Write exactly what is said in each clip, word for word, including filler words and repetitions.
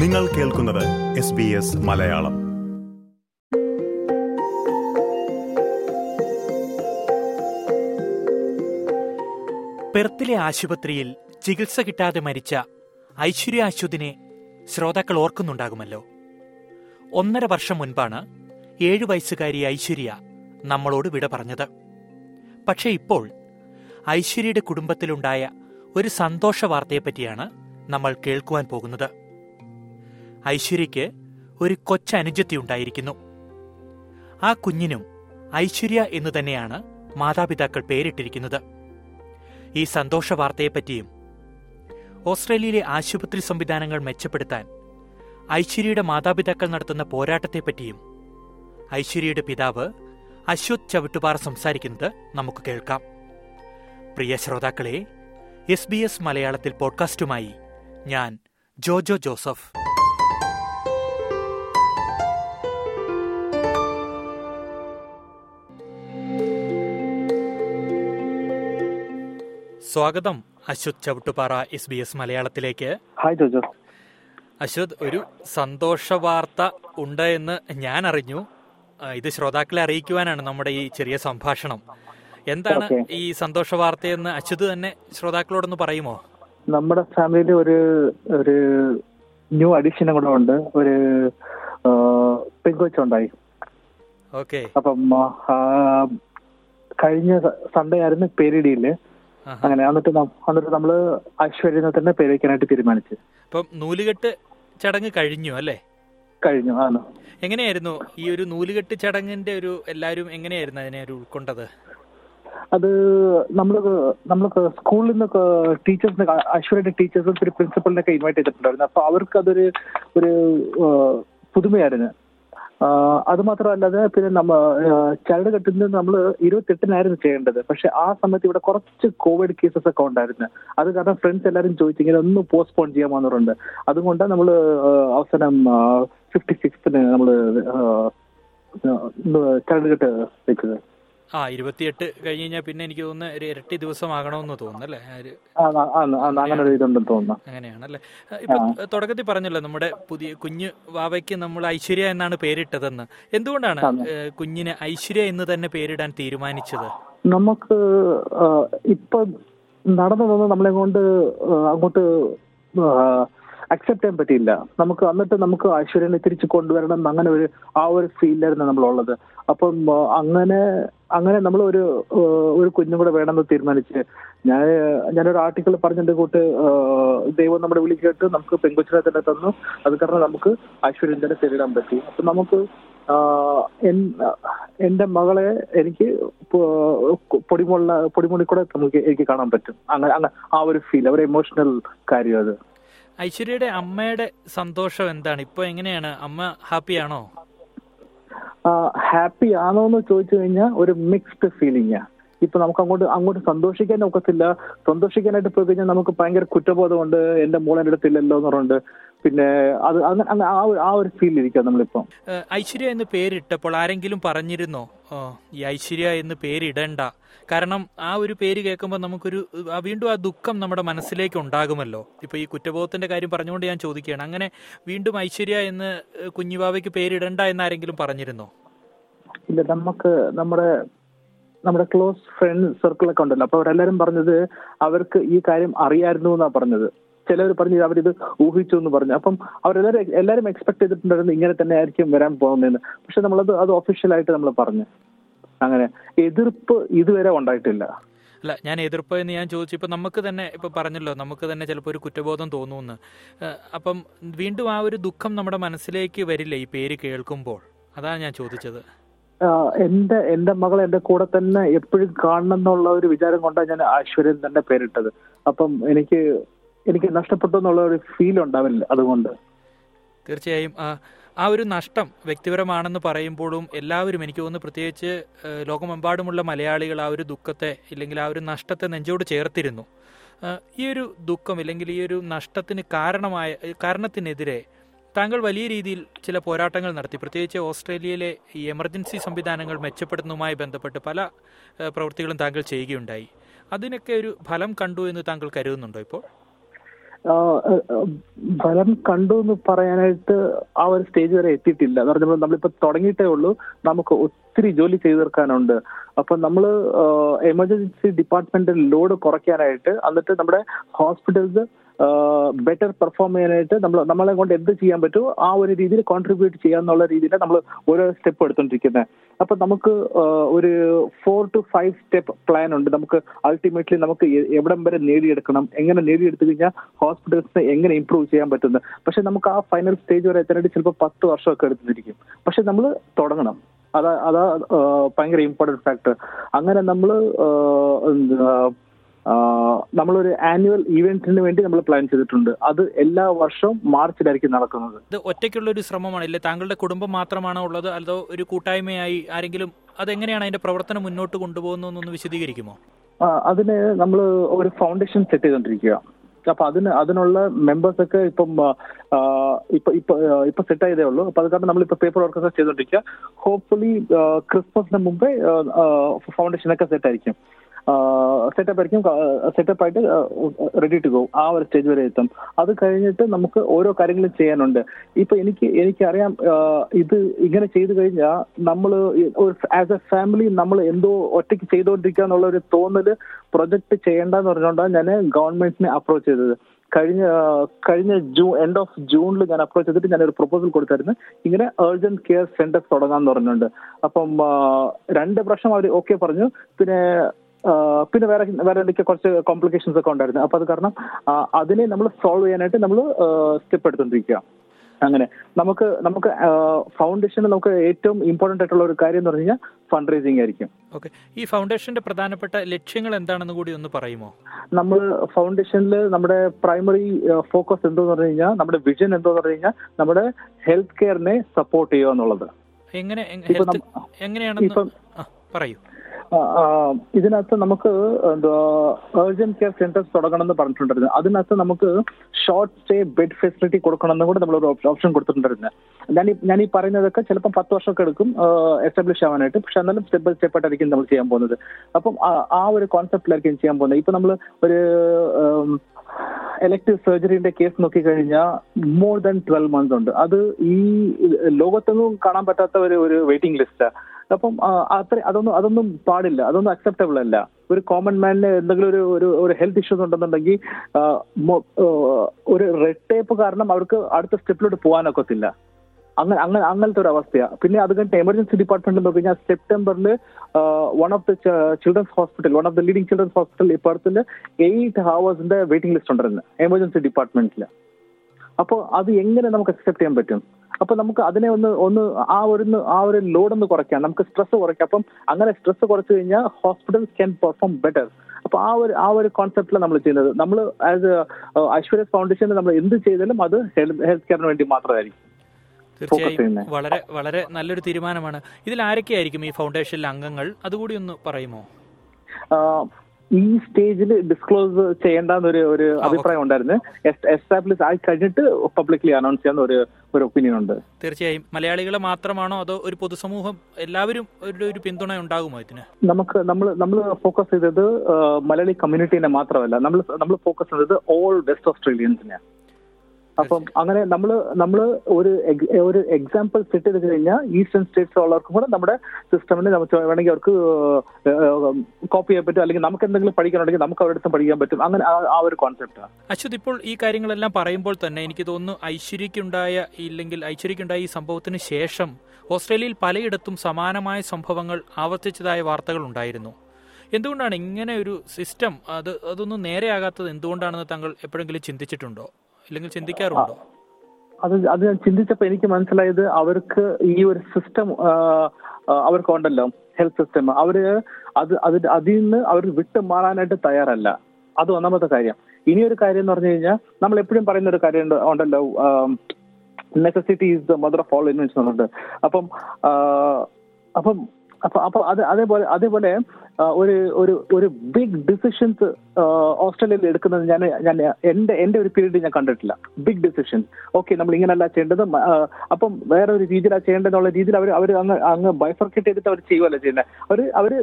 നിങ്ങൾ കേൾക്കുന്നത് S B S Malayalam. പെർത്തിലെ ആശുപത്രിയിൽ ചികിത്സ കിട്ടാതെ മരിച്ച ഐശ്വര്യ അശ്വതിനെ ശ്രോതാക്കൾ ഓർക്കുന്നുണ്ടാകുമല്ലോ. ഒന്നര വർഷം മുൻപാണ് ഏഴു വയസ്സുകാരി ഐശ്വര്യ നമ്മളോട് വിട പറഞ്ഞത്. പക്ഷേ ഇപ്പോൾ ഐശ്വര്യയുടെ കുടുംബത്തിലുണ്ടായ ഒരു സന്തോഷ വാർത്തയെപ്പറ്റിയാണ് നമ്മൾ കേൾക്കുവാൻ പോകുന്നത്. ഐശ്വര്യയ്ക്ക് ഒരു കൊച്ചനുജത്തി ഉണ്ടായിരിക്കുന്നു. ആ കുഞ്ഞിനും ഐശ്വര്യ എന്ന് തന്നെയാണ് മാതാപിതാക്കൾ പേരിട്ടിരിക്കുന്നത്. ഈ സന്തോഷ വാർത്തയെപ്പറ്റിയും ഓസ്ട്രേലിയയിലെ ആശുപത്രി സംവിധാനങ്ങൾ മെച്ചപ്പെടുത്താൻ ഐശ്വര്യയുടെ മാതാപിതാക്കൾ നടത്തുന്ന പോരാട്ടത്തെപ്പറ്റിയും ഐശ്വര്യയുടെ പിതാവ് അശ്വത് ചവിട്ടുപാറ സംസാരിക്കുന്നത് നമുക്ക് കേൾക്കാം. പ്രിയ ശ്രോതാക്കളെ, എസ് ബി എസ് മലയാളത്തിൽ പോഡ്കാസ്റ്റുമായി ഞാൻ ജോജോ ജോസഫ്. സ്വാഗതം Ashwath Chavittupara S B S മലയാളത്തിലേക്ക്. ഹായ് ജോജോ. അശ്വത്, ഒരു സന്തോഷ വാർത്ത ഉണ്ട് എന്ന് ഞാൻ അറിഞ്ഞു. ഇത് ശ്രോതാക്കളെ അറിയിക്കുവാനാണ് നമ്മുടെ ഈ ചെറിയ സംഭാഷണം. എന്താണ് ഈ സന്തോഷ വാർത്തയെന്ന് അശ്വത് തന്നെ ശ്രോതാക്കളോടൊന്ന് പറയുമോ? നമ്മുടെ ഫാമിലിയിൽ ഒരു ഒരു ന്യൂ അഡീഷനും കൂടെ ഉണ്ട്. ഒരു പെൺകൊച്ചുണ്ടായി. ഓക്കെ. അപ്പം കഴിഞ്ഞ സൺഡേ ആയിരുന്നു പേരിടിയില്. അങ്ങനെ എന്നിട്ട് എന്നിട്ട് നമ്മള് ഐശ്വര്യ തന്നെ പേര് വെക്കാനായിട്ട് തീരുമാനിച്ചു. അപ്പം നൂലുകെട്ട് ചടങ്ങ് കഴിഞ്ഞു അല്ലേ? കഴിഞ്ഞു. ആണ്. എങ്ങനെയായിരുന്നു ഈ ഒരു നൂലുകെട്ട് ചടങ്ങിന്റെ ഒരു എല്ലാരും എങ്ങനെയായിരുന്നു അതിനെ ഒരു ഉൾക്കൊണ്ടത്? അത് നമ്മൾ നമ്മൾ സ്കൂളിൽ നിന്ന് ടീച്ചേഴ്സിന് ഐശ്വര്യയുടെ ടീച്ചേഴ്സും ഒരു പ്രിൻസിപ്പളിനൊക്കെ ഇൻവൈറ്റ് ചെയ്തിട്ടുണ്ടായിരുന്നു. അപ്പോൾ അവർക്ക് അതൊരു ഒരു പുതുമയായിരുന്നു. അതുമാത്രമല്ലാതെ പിന്നെ നമ്മ ചരട് കെട്ടിന് നമ്മൾ ഇരുപത്തെട്ടിനായിരുന്നു ചെയ്യേണ്ടത്. പക്ഷെ ആ സമയത്ത് ഇവിടെ കുറച്ച് കോവിഡ് കേസസ് ഒക്കെ ഉണ്ടായിരുന്നു. അത് കാരണം ഫ്രണ്ട്സ് എല്ലാവരും ചോദിച്ചെങ്കിൽ ഒന്ന് പോസ്റ്റ്പോൺ ചെയ്യാൻ വന്നിട്ടുണ്ട്. അതുകൊണ്ട് നമ്മൾ അവസാനം ഫിഫ്റ്റി സിക്സ്തിന് നമ്മൾ ചരട് കെട്ട് വെച്ചത്. ആ ഇരുപത്തിയെട്ട് കഴിഞ്ഞ് കഴിഞ്ഞാൽ പിന്നെ എനിക്ക് തോന്നുന്നു ഒരു ഇരട്ടി ദിവസം ആകണമെന്ന് തോന്നുന്നല്ലേ? അങ്ങനെയാണല്ലേ? ഇപ്പൊ തുടക്കത്തിൽ പറഞ്ഞല്ലോ നമ്മുടെ പുതിയ കുഞ്ഞു വാവയ്ക്ക് നമ്മൾ ഐശ്വര്യ എന്നാണ് പേരിട്ടതെന്ന്. എന്തുകൊണ്ടാണ് കുഞ്ഞിന് ഐശ്വര്യ എന്ന് തന്നെ പേരിടാൻ തീരുമാനിച്ചത്? നമുക്ക് ഇപ്പൊ നടന്നു വന്ന് നമ്മളെ കൊണ്ട് അങ്ങോട്ട് അക്സെപ്റ്റ് ചെയ്യാൻ പറ്റിയില്ല നമുക്ക്. എന്നിട്ട് നമുക്ക് ഐശ്വര്യനെ തിരിച്ചു കൊണ്ടുവരണം അങ്ങനെ ഒരു ആ ഒരു ഫീലായിരുന്നു നമ്മളുള്ളത്. അപ്പം അങ്ങനെ അങ്ങനെ നമ്മൾ ഒരു ഒരു കുഞ്ഞും കൂടെ വേണമെന്ന് തീരുമാനിച്ച് ഞാൻ ഞാനൊരു ആർട്ടിക്കിൾ പറഞ്ഞതിൻ്റെ കൂട്ട് ദൈവം നമ്മുടെ വിളി കേട്ട് നമുക്ക് പെൺകൊച്ചിനെ തന്നെ തന്നു. അത് കാരണം നമുക്ക് ഐശ്വര്യം തന്നെ പേരിടാൻ പറ്റി. അപ്പം നമുക്ക് എൻ്റെ മകളെ എനിക്ക് പൊടിമുള്ള പൊടിമുടി കൂടെ നമുക്ക് എനിക്ക് കാണാൻ പറ്റും. അങ്ങനെ ആ ഒരു ഫീൽ, ഒരു ഇമോഷണൽ കാര്യം അത്. ഐശ്വര്യയുടെ അമ്മയുടെ സന്തോഷം എന്താണ് ഇപ്പൊ? എങ്ങനെയാണ് അമ്മ? ഹാപ്പിയാണോ? ഹാപ്പി ആണോ എന്ന് ചോദിച്ചു കഴിഞ്ഞാൽ ഒരു മിക്സ്ഡ് ഫീലിംഗാ. ഇപ്പൊ നമുക്ക് അങ്ങോട്ട് അങ്ങോട്ട് സന്തോഷിക്കാൻ ഒക്കത്തില്ല. സന്തോഷിക്കാനായിട്ട് പോയി കഴിഞ്ഞാൽ നമുക്ക് ഭയങ്കര കുറ്റബോധമുണ്ട്. എന്റെ മോളെ എടുത്തില്ലല്ലോ എന്ന് പറഞ്ഞുണ്ട്. പിന്നെ അത് അങ്ങനെ ആ ഒരു ഫീൽ ഇരിക്കാം നമ്മളിപ്പം. ഐശ്വര്യ എന്ന് പേരിട്ടപ്പോൾ ആരെങ്കിലും പറഞ്ഞിരുന്നോ ഈ ഐശ്വര്യ എന്ന് പേരിടണ്ട? കാരണം ആ ഒരു പേര് കേൾക്കുമ്പോൾ നമുക്കൊരു വീണ്ടും ആ ദുഃഖം നമ്മുടെ മനസ്സിലേക്ക് ഉണ്ടാകുമല്ലോ. ഇപ്പൊ ഈ കുറ്റബോധത്തിന്റെ കാര്യം പറഞ്ഞുകൊണ്ട് ഞാൻ ചോദിക്കുകയാണ്, അങ്ങനെ വീണ്ടും ഐശ്വര്യ എന്ന് കുഞ്ഞുബാവയ്ക്ക് പേരിടണ്ട എന്നാരെങ്കിലും പറഞ്ഞിരുന്നോ? ഇല്ല. നമുക്ക് നമ്മുടെ നമ്മുടെ ക്ലോസ് ഫ്രണ്ട് സർക്കിളൊക്കെ ഉണ്ടല്ലോ. അപ്പൊ അവരെല്ലാരും പറഞ്ഞത് അവർക്ക് ഈ കാര്യം അറിയായിരുന്നു എന്നാ പറഞ്ഞത്. ചിലവർ പറഞ്ഞത് അവരിത് ഊഹിച്ചു എന്ന് പറഞ്ഞു. അപ്പം അവരെല്ലാവരും എല്ലാവരും എക്സ്പെക്ട് ചെയ്തിട്ടുണ്ടായിരുന്നു ഇങ്ങനെ തന്നെ ആയിരിക്കും വരാൻ പോകുന്നതെന്ന്. പക്ഷെ നമ്മളത് അത് ഒഫീഷ്യലായിട്ട് നമ്മൾ പറഞ്ഞു. അങ്ങനെ എതിർപ്പ് ഇതുവരെ ഉണ്ടായിട്ടില്ല. അല്ല, ഞാൻ എതിർപ്പ് എന്ന് ഞാൻ ചോദിച്ചു. ഇപ്പം നമുക്ക് തന്നെ ഇപ്പം പറഞ്ഞല്ലോ, നമുക്ക് തന്നെ ചിലപ്പോൾ ഒരു കുറ്റബോധം തോന്നുമെന്ന്. അപ്പം വീണ്ടും ആ ഒരു ദുഃഖം നമ്മുടെ മനസ്സിലേക്ക് വരില്ല ഈ പേര് കേൾക്കുമ്പോൾ? അതാണ് ഞാൻ ചോദിച്ചത്. എന്റെ എന്റെ മകൾ എന്റെ കൂടെ തന്നെ എപ്പോഴും കാണണം എന്നുള്ള ഒരു വിചാരം കൊണ്ടാണ് ഞാൻ ഐശ്വര്യൻ തന്നെ പേരിട്ടത്. അപ്പം എനിക്ക് എനിക്ക് നഷ്ടപ്പെട്ടു എന്നുള്ള ഒരു ഫീൽ ഉണ്ടാവില്ല. അതുകൊണ്ട് തീർച്ചയായും ആ ഒരു നഷ്ടം വ്യക്തിപരമാണെന്ന് പറയുമ്പോഴും എല്ലാവരും എനിക്ക് തോന്നുന്നു, പ്രത്യേകിച്ച് ലോകമെമ്പാടുമുള്ള മലയാളികൾ ആ ഒരു ദുഃഖത്തെ ഇല്ലെങ്കിൽ ആ ഒരു നഷ്ടത്തെ നെഞ്ചോട് ചേർത്തിരുന്നു. ഈ ഒരു ദുഃഖം ഇല്ലെങ്കിൽ ഈ ഒരു നഷ്ടത്തിന് കാരണമായ കാരണത്തിനെതിരെ താങ്കൾ വലിയ രീതിയിൽ ചില പോരാട്ടങ്ങൾ നടത്തി. പ്രത്യേകിച്ച് ഓസ്ട്രേലിയയിലെ ഈ എമർജൻസി സംവിധാനങ്ങൾ മെച്ചപ്പെടുത്തുന്നതുമായി ബന്ധപ്പെട്ട് പല പ്രവൃത്തികളും താങ്കൾ ചെയ്യുകയുണ്ടായി. അതിനൊക്കെ ഒരു ഫലം കണ്ടു എന്ന് താങ്കൾ കരുതുന്നുണ്ടോ ഇപ്പോൾ? ഫലം കണ്ടു എന്ന് പറയാനായിട്ട് ആ ഒരു സ്റ്റേജ് വരെ എത്തിയിട്ടില്ല എന്ന് പറഞ്ഞപ്പോൾ നമ്മളിപ്പോൾ തുടങ്ങിയിട്ടേ ഉള്ളൂ. നമുക്ക് ഒത്തിരി ജോലി ചെയ്തു തീർക്കാനുണ്ട്. അപ്പം നമ്മൾ എമർജൻസി ഡിപ്പാർട്ട്മെന്റ് ലോഡ് കുറയ്ക്കാനായിട്ട്, എന്നിട്ട് നമ്മുടെ ഹോസ്പിറ്റൽസ് ബെറ്റർ പെർഫോം ചെയ്യാനായിട്ട് നമ്മൾ നമ്മളെ കൊണ്ട് എന്ത് ചെയ്യാൻ പറ്റുമോ ആ ഒരു രീതിയിൽ കോൺട്രിബ്യൂട്ട് ചെയ്യാന്നുള്ള രീതിയിൽ നമ്മൾ ഓരോ സ്റ്റെപ്പ് എടുത്തോണ്ടിരിക്കുന്നത്. അപ്പൊ നമുക്ക് ഒരു four to five step plan ഉണ്ട്. നമുക്ക് അൾട്ടിമേറ്റ്ലി നമുക്ക് എവിടം വരെ നേടിയെടുക്കണം, എങ്ങനെ നേടിയെടുത്തു കഴിഞ്ഞാൽ ഹോസ്പിറ്റൽസിനെ എങ്ങനെ ഇമ്പ്രൂവ് ചെയ്യാൻ പറ്റുന്നത്. പക്ഷെ നമുക്ക് ആ ഫൈനൽ സ്റ്റേജ് വരെ എത്താനായിട്ട് ചിലപ്പോൾ പത്ത് വർഷമൊക്കെ എടുത്തിരിക്കും. പക്ഷെ നമ്മൾ തുടങ്ങണം. അതാ അതാ ഭയങ്കര ഇമ്പോർട്ടൻറ്റ് ഫാക്ടർ. അങ്ങനെ നമ്മൾ നമ്മളൊരു ആനുവൽ ഇവന്റിന് വേണ്ടി നമ്മൾ പ്ലാൻ ചെയ്തിട്ടുണ്ട്. അത് എല്ലാ വർഷവും മാർച്ചിലായിരിക്കും നടക്കുന്നത്. ഇത് ഒറ്റയ്ക്കുള്ള ഒരു ശ്രമമാണ് ഇല്ലേ? താങ്കളുടെ കുടുംബം മാത്രമാണോ ഉള്ളത്, അതോ ഒരു കൂട്ടായ്മയായി ആരെങ്കിലും? അതെങ്ങനെയാണ് അതിന്റെ പ്രവർത്തനം മുന്നോട്ട് കൊണ്ടുപോകുന്നതെന്നൊന്ന് വിശദീകരിക്കുമോ? അതിന് നമ്മൾ ഒരു ഫൗണ്ടേഷൻ സെറ്റ് ചെയ്തോണ്ടിരിക്കുക. അപ്പൊ അതിന് അതിനുള്ള മെമ്പേഴ്സ് ഒക്കെ ഇപ്പം ഇപ്പൊ ഇപ്പൊ ഇപ്പൊ സെറ്റ് ആയതേ ഉള്ളൂ. അപ്പൊ അത് കാരണം നമ്മളിപ്പോ പേപ്പർ വർക്ക് ചെയ്തോണ്ടിരിക്കുക. ഹോപ്പ്ഫുള്ളി ക്രിസ്മസിന് മുമ്പേ ഫൗണ്ടേഷനൊക്കെ സെറ്റ് ആയിരിക്കും സെറ്റപ്പ് ആയിരിക്കും സെറ്റപ്പ് ആയിട്ട് റെഡി ടു ഗോ. ആ ഒരു സ്റ്റേജ് വരെ എത്തും. അത് കഴിഞ്ഞിട്ട് നമുക്ക് ഓരോ കാര്യങ്ങളും ചെയ്യാനുണ്ട്. ഇപ്പൊ എനിക്ക് എനിക്കറിയാം ഇത് ഇങ്ങനെ ചെയ്തു കഴിഞ്ഞാൽ നമ്മൾ ആസ് എ ഫാമിലി നമ്മൾ എന്തോ ഒറ്റയ്ക്ക് ചെയ്തുകൊണ്ടിരിക്കുക എന്നുള്ള ഒരു തോന്നല് പ്രൊജക്ട് ചെയ്യേണ്ടെന്ന് പറഞ്ഞുകൊണ്ടാണ് ഞാൻ ഗവൺമെന്റിനെ അപ്രോച്ച് ചെയ്തത്. കഴിഞ്ഞ കഴിഞ്ഞ ജൂൺ എൻഡ് ഓഫ് ജൂണിൽ ഞാൻ അപ്രോച്ച് ചെയ്തിട്ട് ഞാനൊരു പ്രൊപ്പോസൽ കൊടുത്തായിരുന്നു. ഇങ്ങനെ അർജന്റ് കെയർ സെന്റർ തുടങ്ങാന്ന് പറഞ്ഞുകൊണ്ട്. അപ്പം രണ്ട് പ്രാവശ്യം അവർ ഓക്കെ പറഞ്ഞു. പിന്നെ പിന്നെ വേറെ വേറെ എന്തൊക്കെ കുറച്ച് കോംപ്ലിക്കേഷൻസ് ഒക്കെ ഉണ്ടായിരുന്നു. അപ്പൊ അത് കാരണം അതിനെ നമ്മൾ സോൾവ് ചെയ്യാനായിട്ട് നമ്മൾ സ്റ്റെപ്പ് എടുത്തോണ്ടിരിക്കുക. അങ്ങനെ നമുക്ക് നമുക്ക് ഫൗണ്ടേഷന് നമുക്ക് ഏറ്റവും ഇമ്പോർട്ടൻ്റ് ആയിട്ടുള്ള ഒരു കാര്യം എന്ന് പറഞ്ഞു കഴിഞ്ഞാൽ ഫണ്ട് റേസിംഗ് ആയിരിക്കും. ഓക്കെ, ഈ ഫൗണ്ടേഷന്റെ പ്രധാനപ്പെട്ട ലക്ഷ്യങ്ങൾ എന്താണെന്ന് കൂടി ഒന്ന് പറയുമോ? നമ്മൾ ഫൗണ്ടേഷനിൽ നമ്മുടെ പ്രൈമറി ഫോക്കസ് എന്തോന്ന് പറഞ്ഞു കഴിഞ്ഞാൽ, നമ്മുടെ വിഷൻ എന്തോന്ന് പറഞ്ഞു കഴിഞ്ഞാൽ നമ്മുടെ ഹെൽത്ത് കെയറിനെ സപ്പോർട്ട് ചെയ്യുക എന്നുള്ളത്. ഇതിനകത്ത് നമുക്ക് എന്താ അർജന്റ് കെയർ സെന്റേഴ്സ് തുടങ്ങണം എന്ന് പറഞ്ഞിട്ടുണ്ടായിരുന്നു. അതിനകത്ത് നമുക്ക് ഷോർട്ട് സ്റ്റേ ബെഡ് ഫെസിലിറ്റി കൊടുക്കണമെന്ന് കൂടെ നമ്മളൊരു ഓപ്ഷൻ കൊടുത്തിട്ടുണ്ടായിരുന്നു. ഞാൻ ഞാൻ ഈ പറയുന്നതൊക്കെ ചിലപ്പോൾ പത്ത് വർഷമൊക്കെ എടുക്കും എസ്റ്റാബ്ലിഷ് ആവാനായിട്ട്. പക്ഷെ എന്നാലും സ്റ്റെപ്പ് ബൈ സ്റ്റെപ്പ് ആയിട്ടായിരിക്കും നമ്മൾ ചെയ്യാൻ പോകുന്നത്. അപ്പം ആ ഒരു കോൺസെപ്റ്റിലായിരിക്കും ചെയ്യാൻ പോകുന്നത്. ഇപ്പൊ നമ്മൾ ഒരു എലക്ടീവ് സർജറിന്റെ കേസ് നോക്കിക്കഴിഞ്ഞാൽ മോർ ദാൻ ട്വൽവ് മന്ത്സ് ഉണ്ട്. അത് ഈ ലോകത്തൊന്നും കാണാൻ പറ്റാത്ത ഒരു ഒരു വെയിറ്റിംഗ് ലിസ്റ്റാണ്. അപ്പം അത്ര അതൊന്നും അതൊന്നും പാടില്ല, അതൊന്നും അക്സെപ്റ്റബിൾ അല്ല. ഒരു കോമൺ മാനിന് എന്തെങ്കിലും ഒരു ഒരു ഹെൽത്ത് ഇഷ്യൂസ് ഉണ്ടെന്നുണ്ടെങ്കിൽ ഒരു റെഡ് ടേപ്പ് കാരണം അവർക്ക് അടുത്ത സ്റ്റെപ്പിലോട്ട് പോകാനൊക്കത്തില്ല. അങ്ങനെ അങ്ങനെ അങ്ങനത്തെ ഒരു അവസ്ഥയാണ്. പിന്നെ അത് കഴിഞ്ഞിട്ട് എമർജൻസി ഡിപ്പാർട്ട്മെന്റ് നോക്കി കഴിഞ്ഞാൽ സെപ്റ്റംബറിൽ one of the children's hospital one of the leading children's hospital പെർത്തിൽ എയ്റ്റ് ഹവേഴ്സിന്റെ വെയിറ്റിംഗ് ലിസ്റ്റ് ഉണ്ടായിരുന്നു എമർജൻസി ഡിപ്പാർട്ട്മെന്റിൽ. അപ്പോൾ അത് എങ്ങനെ നമുക്ക് അക്സെപ്റ്റ് ചെയ്യാൻ പറ്റും? അപ്പൊ നമുക്ക് അതിനെ ഒന്ന് ഒന്ന് ആ ഒരു ആ ഒരു ലോഡ് ഒന്ന് കുറയ്ക്കാം, നമുക്ക് സ്ട്രെസ് കുറയ്ക്കാം. അപ്പം അങ്ങനെ സ്ട്രെസ് കുറച്ചു കഴിഞ്ഞാൽ ഹോസ്പിറ്റൽസ് ക്യാൻ പെർഫോം ബെറ്റർ. അപ്പൊ ആ ഒരു ആ ഒരു കോൺസെപ്റ്റിലാണ് നമ്മൾ ചെയ്യുന്നത്. നമ്മൾ ആസ് ഐശ്വര്യ ഫൗണ്ടേഷനിൽ നമ്മൾ എന്ത് ചെയ്താലും അത് ഹെൽത്ത് കെയറിന് വേണ്ടി മാത്രമായിരിക്കും. തീർച്ചയായും വളരെ വളരെ നല്ലൊരു തീരുമാനമാണ്. ഇതിൽ ആരൊക്കെയായിരിക്കും ഈ ഫൗണ്ടേഷനിലെ അംഗങ്ങൾ, അതുകൂടി ഒന്ന് പറയുമോ? ഈ സ്റ്റേജിൽ ഡിസ്ക്ലോസ് ചെയ്യേണ്ടെന്നൊരു ഒരു അഭിപ്രായം ഉണ്ടായിരുന്നു. എസ്റ്റാബ്ലിഷ് ആയി കഴിഞ്ഞിട്ട് പബ്ലിക്കലി അനൗൺസ് ചെയ്യാൻ ഒരു ഒരു ഒപ്പീനിയൻ ഉണ്ട്. തീർച്ചയായും മലയാളികൾ മാത്രമാണോ, അതോ ഒരു പൊതുസമൂഹം എല്ലാവരും ഒരു പിന്തുണ ഉണ്ടാകുമോ ഇതിന്? നമുക്ക് നമ്മൾ നമ്മൾ ഫോക്കസ് ചെയ്തത് മലയാളി കമ്മ്യൂണിറ്റിനെ മാത്രമല്ല, നമ്മൾ നമ്മൾ ഫോക്കസ് ചെയ്തത് ഓൾ വെസ്റ്റ് ഓസ്ട്രേലിയൻസിനെയാണ്. അപ്പം അങ്ങനെ നമ്മൾ നമ്മൾ ഒരു ഒരു എക്സാമ്പിൾ സെറ്റ് ചെയ്ത് കഴിഞ്ഞാൽ ഈസ്റ്റേൺ സ്റ്റേറ്റ്സ് ഉള്ളവർക്കും കൂടെ നമ്മുടെ സിസ്റ്റമിന് നമുക്ക് വേണമെങ്കിൽ അവർക്ക് കോപ്പി ചെയ്യാൻ പറ്റും, അല്ലെങ്കിൽ നമുക്ക് എന്തെങ്കിലും പഠിക്കാനുണ്ടെങ്കിൽ നമുക്ക് അവരുടെ അടുത്ത് പഠിക്കാൻ പറ്റും. അങ്ങനെ ആ ഒരു കോൺസെപ്റ്റാണ്. അശ്വത്, ഇപ്പോൾ ഈ കാര്യങ്ങളെല്ലാം പറയുമ്പോൾ തന്നെ എനിക്ക് തോന്നുന്നു ഐശ്വര്യക്കുണ്ടായ ഇല്ലെങ്കിൽ ഐശ്വര്യക്കുണ്ടായ ഈ സംഭവത്തിന് ശേഷം ഓസ്ട്രേലിയയിൽ പലയിടത്തും സമാനമായ സംഭവങ്ങൾ ആവർത്തിച്ചതായ വാർത്തകൾ ഉണ്ടായിരുന്നു. എന്തുകൊണ്ടാണ് ഇങ്ങനെ ഒരു സിസ്റ്റം അത് അതൊന്നും നേരെയാകാത്തത് എന്തുകൊണ്ടാണെന്ന് താങ്കൾ എപ്പോഴെങ്കിലും ചിന്തിച്ചിട്ടുണ്ടോ, അല്ലെങ്കിൽ ചിന്തിക്കാറുണ്ടോ? അത് അത് ഞാൻ ചിന്തിച്ചപ്പോൾ എനിക്ക് മനസ്സിലായത് അവർക്ക് ഈ ഒരു സിസ്റ്റം അവർക്കുണ്ടല്ലോ, ഹെൽത്ത് സിസ്റ്റം. അവര് അത് അതിൽ അതിൽ നിന്ന് അവർ വിട്ടു മാറാനായിട്ട് തയ്യാറല്ല. അത് ഒന്നാമത്തെ കാര്യം. ഇനിയൊരു കാര്യം എന്ന് പറഞ്ഞു കഴിഞ്ഞാൽ നമ്മൾ എപ്പോഴും പറയുന്ന ഒരു കാര്യം ഉണ്ടല്ലോ, necessity is the mother of all invention ഉണ്ട്. അപ്പം അപ്പം അപ്പൊ അപ്പൊ അത് അതേപോലെ അതേപോലെ ഒരു ഒരു ഒരു ബിഗ് ഡിസിഷൻസ് ഓസ്ട്രേലിയയിൽ എടുക്കുന്നത് ഞാൻ ഞാൻ എന്റെ എന്റെ ഒരു പീരീഡ് ഞാൻ കണ്ടിട്ടില്ല. ബിഗ് ഡിസിഷൻ, ഓക്കെ നമ്മൾ ഇങ്ങനെയല്ല ചെയ്യേണ്ടത്, അപ്പം വേറെ ഒരു രീതിയിലാണ് ചെയ്യേണ്ടതെന്നുള്ള രീതിയിൽ അവർ അവർ അങ്ങ് അങ്ങ് ബൈഫർക്കേറ്റ് ചെയ്തിട്ട് അവർ ചെയ്യുമല്ലോ ചെയ്യുന്നത്. അവർ അവർ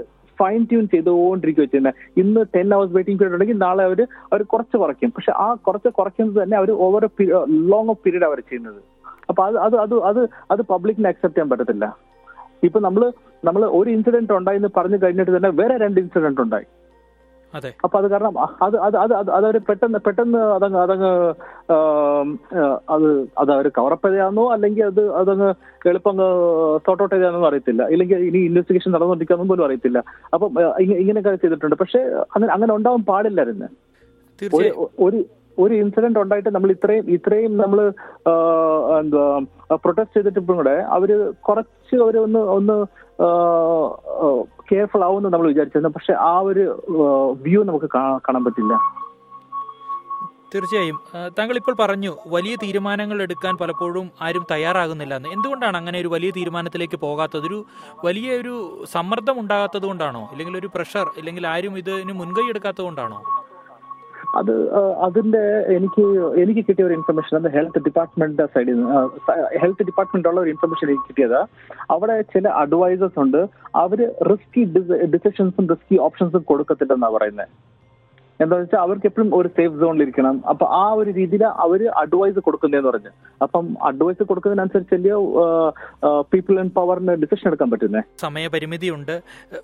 ഫൈൻ ട്യൂൺ ചെയ്തുകൊണ്ടിരിക്കുക ചെയ്യുന്നത്. ഇന്ന് ടെൻ അവേഴ്സ് വെയിറ്റിംഗ് പീരീഡ് ഉണ്ടെങ്കിൽ നാളെ അവർ അവർ കുറച്ച് കുറയ്ക്കും. പക്ഷെ ആ കുറച്ച് കുറയ്ക്കുന്നത് തന്നെ അവർ ഓവർ ലോങ് ഓഫ് പീരീഡ് അവർ ചെയ്യുന്നത്. അപ്പൊ അത് അത് അത് അത് അത് പബ്ലിക്കിന് അക്സെപ്റ്റ് ചെയ്യാൻ പറ്റത്തില്ല. ഇപ്പൊ നമ്മള് നമ്മൾ ഒരു ഇൻസിഡന്റ് ഉണ്ടായി എന്ന് പറഞ്ഞു കഴിഞ്ഞിട്ട് തന്നെ വേറെ രണ്ട് ഇൻസിഡന്റ് ഉണ്ടായി. അപ്പൊ അത് കാരണം അത് അത് അത് അതവര് പെട്ടെന്ന് പെട്ടെന്ന് അതങ്ങ് അതങ്ങ് അത് അത് അവർ കവറപ്പ് ചെയ്താന്നോ അല്ലെങ്കിൽ അത് അതങ്ങ് എളുപ്പം സോർട്ട് ഔട്ട് ചെയ്താന്നോ അറിയത്തില്ല. ഇല്ലെങ്കിൽ ഇനി ഇൻവെസ്റ്റിഗേഷൻ നടന്നുകൊണ്ടിരിക്കാന്നും പോലും അറിയത്തില്ല. അപ്പൊ ഇങ്ങനെയൊക്കെ ചെയ്തിട്ടുണ്ട്. പക്ഷെ അങ്ങനെ അങ്ങനെ ഉണ്ടാവാൻ പാടില്ലായിരുന്നു. ഒരു ഒരു ഇൻസിഡന്റ് ഉണ്ടായിട്ട് നമ്മൾ ഇത്രയും ഇത്രയും നമ്മൾ എന്താ പ്രൊട്ടസ്റ്റ് ചെയ്തിട്ടിപ്പം കൂടെ അവര് കുറച്ച് അവര് ഒന്ന് ഒന്ന് കെയർഫുൾ ആവുമെന്ന് നമ്മൾ വിചാരിച്ചിരുന്നു. പക്ഷെ ആ ഒരു വ്യൂ നമുക്ക് കാണാൻ പറ്റില്ല. തീർച്ചയായും താങ്കൾ ഇപ്പോൾ പറഞ്ഞു വലിയ തീരുമാനങ്ങൾ എടുക്കാൻ പലപ്പോഴും ആരും തയ്യാറാകുന്നില്ല എന്ന്. എന്തുകൊണ്ടാണ് അങ്ങനെ ഒരു വലിയ തീരുമാനത്തിലേക്ക് പോകാത്തത്? ഒരു വലിയൊരു സമ്മർദ്ദം ഉണ്ടാകാത്തത് കൊണ്ടാണോ, ഇല്ലെങ്കിൽ ഒരു പ്രഷർ, ഇല്ലെങ്കിൽ ആരും ഇതിന് മുൻകൈ എടുക്കാത്തത് കൊണ്ടാണോ? അത് അതിന്റെ എനിക്ക് എനിക്ക് കിട്ടിയ ഒരു ഇൻഫർമേഷൻ അത് ഹെൽത്ത് ഡിപ്പാർട്ട്മെന്റിന്റെ സൈഡിൽ നിന്ന് ഹെൽത്ത് ഡിപ്പാർട്ട്മെന്റുള്ള ഒരു ഇൻഫർമേഷൻ എനിക്ക് കിട്ടിയത്. അവിടെ ചില അഡ്വൈസേഴ്സ് ഉണ്ട്, അവര് റിസ്കി ഡിസിഷൻസും റിസ്കി ഓപ്ഷൻസും കൊടുക്കത്തില്ലെന്നാണ് പറയുന്നത്. എന്താണെന്ന് വെച്ചാൽ അവർക്ക് എപ്പോഴും ഒരു സേഫ് സോണിലിരിക്കണം. അപ്പൊ ആ ഒരു രീതിയിൽ അവർ അഡ്വൈസ് കൊടുക്കുന്നതെന്ന് പറഞ്ഞു. അപ്പം അഡ്വൈസ് കൊടുക്കുന്നതിനനുസരിച്ചല്ലേ പീപ്പിൾ ഇൻ പവറിന് ഡിസിഷൻ എടുക്കാൻ പറ്റുന്നേ. സമയപരിമിതിയുണ്ട്.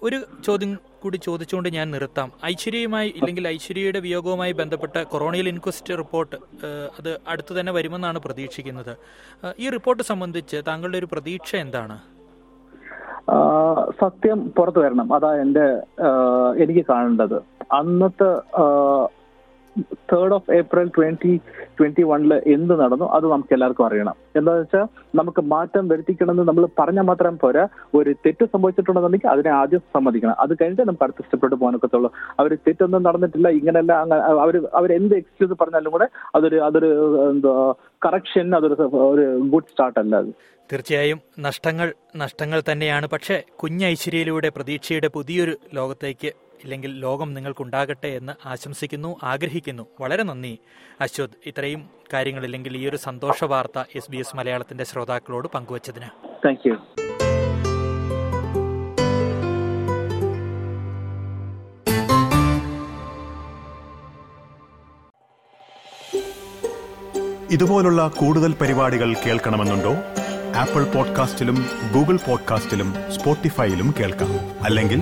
ഒരു ചോദ്യം കൂടി ചോദിച്ചുകൊണ്ട് ഞാൻ നിർത്താം. ഐശ്വര്യയുമായി ഇല്ലെങ്കിൽ ഐശ്വര്യയുടെ വിയോഗവുമായി ബന്ധപ്പെട്ട കൊറോണിയൽ ഇൻക്വസ്റ്റ് റിപ്പോർട്ട് അത് അടുത്ത് തന്നെ വരുമെന്നാണ് പ്രതീക്ഷിക്കുന്നത്. ഈ റിപ്പോർട്ട് സംബന്ധിച്ച് താങ്കളുടെ ഒരു പ്രതീക്ഷ എന്താണ്? സത്യം പുറത്തു വരണം, അതാ എന്റെ എനിക്ക് കാണേണ്ടത്. അന്നത്തെ third of April twenty twenty വണ്ണില് എന്ത് നടന്നു അത് നമുക്ക് എല്ലാവർക്കും അറിയണം. എന്താണെന്ന് വെച്ചാൽ നമുക്ക് മാറ്റം വരുത്തിക്കണമെന്ന് നമ്മൾ പറഞ്ഞാൽ മാത്രം പോരാ. ഒരു തെറ്റ് സംഭവിച്ചിട്ടുണ്ടെന്നുണ്ടെങ്കിൽ അതിനെ ആദ്യം സമ്മതിക്കണം. അത് കഴിഞ്ഞിട്ട് നമുക്ക് അടുത്ത സ്റ്റെപ്പിലോട്ട് പോകാനൊക്കത്തുള്ളൂ. അവർ തെറ്റൊന്നും നടന്നിട്ടില്ല ഇങ്ങനെയല്ല അവർ അവരെന്ത് എക്സ്ക്യൂസ് പറഞ്ഞാലും കൂടെ അതൊരു അതൊരു എന്താ കറക്ഷൻ, അതൊരു ഒരു ഗുഡ് സ്റ്റാർട്ട് അല്ല അത്. തീർച്ചയായും നഷ്ടങ്ങൾ നഷ്ടങ്ങൾ തന്നെയാണ്. പക്ഷേ കുഞ്ഞ് ഐശ്വര്യയിലൂടെ പ്രതീക്ഷയുടെ പുതിയൊരു ലോകത്തേക്ക് ഇല്ലെങ്കിൽ ലോകം നിങ്ങൾക്കുണ്ടാകട്ടെ എന്ന് ആശംസിക്കുന്നു, ആഗ്രഹിക്കുന്നു. വളരെ നന്ദി അശ്വത്, ഇത്രയും കാര്യങ്ങൾ ഇല്ലെങ്കിൽ ഈ ഒരു സന്തോഷ വാർത്ത എസ് ബി എസ് മലയാളത്തിന്റെ ശ്രോതാക്കളോട് പങ്കുവച്ചതിന്. Thank you. ഇതുപോലുള്ള കൂടുതൽ പരിപാടികൾ കേൾക്കണമെന്നുണ്ടോ? ആപ്പിൾ പോഡ്കാസ്റ്റിലും ഗൂഗിൾ പോഡ്കാസ്റ്റിലും സ്പോട്ടിഫൈയിലും കേൾക്കാം. അല്ലെങ്കിൽ